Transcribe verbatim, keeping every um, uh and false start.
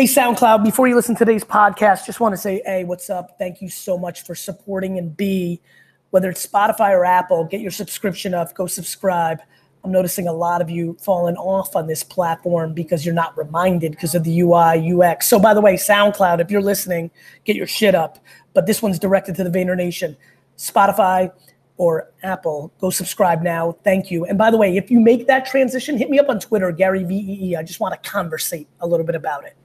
Hey, SoundCloud, before you listen to today's podcast, just want to say, A, what's up? Thank you so much for supporting, and B, whether it's Spotify or Apple, get your subscription up, go subscribe. I'm noticing a lot of you falling off on this platform because you're not reminded because of the U I, U X. So by the way, SoundCloud, if you're listening, get your shit up. But this one's directed to the Vayner Nation. Spotify or Apple, go subscribe now. Thank you. And by the way, if you make that transition, hit me up on Twitter, Gary V E E. I just want to conversate a little bit about it.